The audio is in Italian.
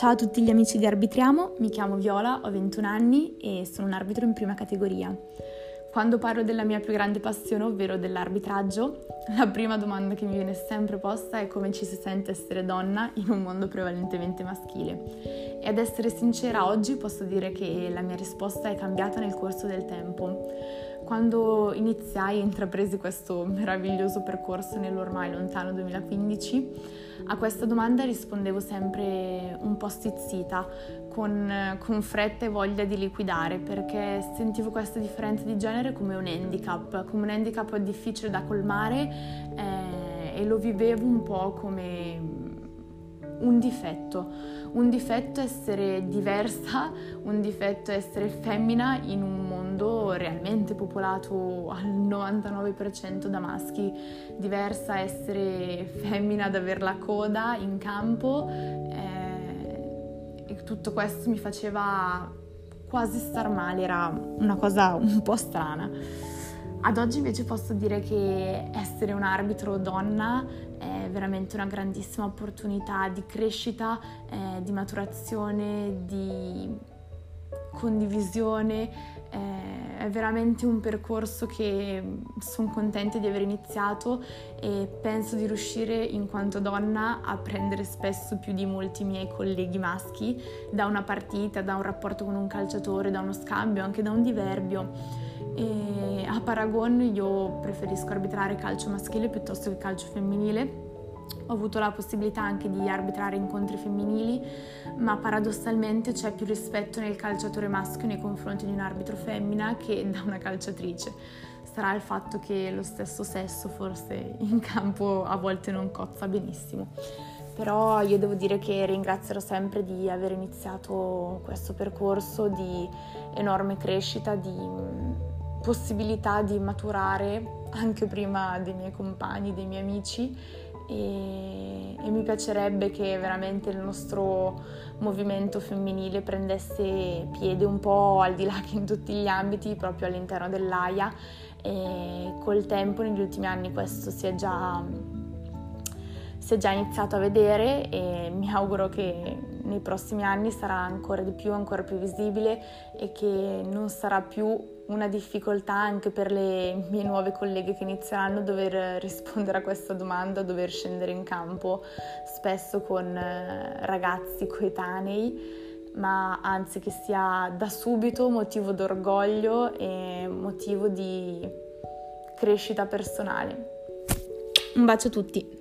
Ciao a tutti gli amici di Arbitriamo, mi chiamo Viola, ho 21 anni e sono un arbitro in prima categoria. Quando parlo della mia più grande passione, ovvero dell'arbitraggio, la prima domanda che mi viene sempre posta è come ci si sente essere donna in un mondo prevalentemente maschile. E ad essere sincera, oggi posso dire che la mia risposta è cambiata nel corso del tempo. Quando iniziai e intrapresi questo meraviglioso percorso nell'ormai lontano 2015, a questa domanda rispondevo sempre un po' stizzita, con fretta e voglia di liquidare, perché sentivo questa differenza di genere come un handicap difficile da colmare e lo vivevo un po' come un difetto essere diversa, un difetto essere femmina in un mondo realmente popolato al 99% da maschi, diversa essere femmina ad aver la coda in campo, e tutto questo mi faceva quasi star male, era una cosa un po' strana. Ad oggi invece posso dire che essere un arbitro donna è veramente una grandissima opportunità di crescita, di maturazione, di condivisione. È veramente un percorso che sono contenta di aver iniziato e penso di riuscire in quanto donna a prendere spesso più di molti miei colleghi maschi da una partita, da un rapporto con un calciatore, da uno scambio, anche da un diverbio. E a paragone io preferisco arbitrare calcio maschile piuttosto che calcio femminile. Ho avuto la possibilità anche di arbitrare incontri femminili, ma paradossalmente c'è più rispetto nel calciatore maschio nei confronti di un arbitro femmina che da una calciatrice. Sarà il fatto che lo stesso sesso forse in campo a volte non cozza benissimo. Però io devo dire che ringrazierò sempre di aver iniziato questo percorso di enorme crescita, di possibilità di maturare anche prima dei miei compagni, dei miei amici, e mi piacerebbe che veramente il nostro movimento femminile prendesse piede un po' al di là che in tutti gli ambiti, proprio all'interno dell'AIA, e col tempo negli ultimi anni questo si è già iniziato a vedere e mi auguro che nei prossimi anni sarà ancora di più, ancora più visibile e che non sarà più una difficoltà anche per le mie nuove colleghe che inizieranno a dover rispondere a questa domanda, a dover scendere in campo spesso con ragazzi coetanei, ma anzi che sia da subito motivo d'orgoglio e motivo di crescita personale. Un bacio a tutti!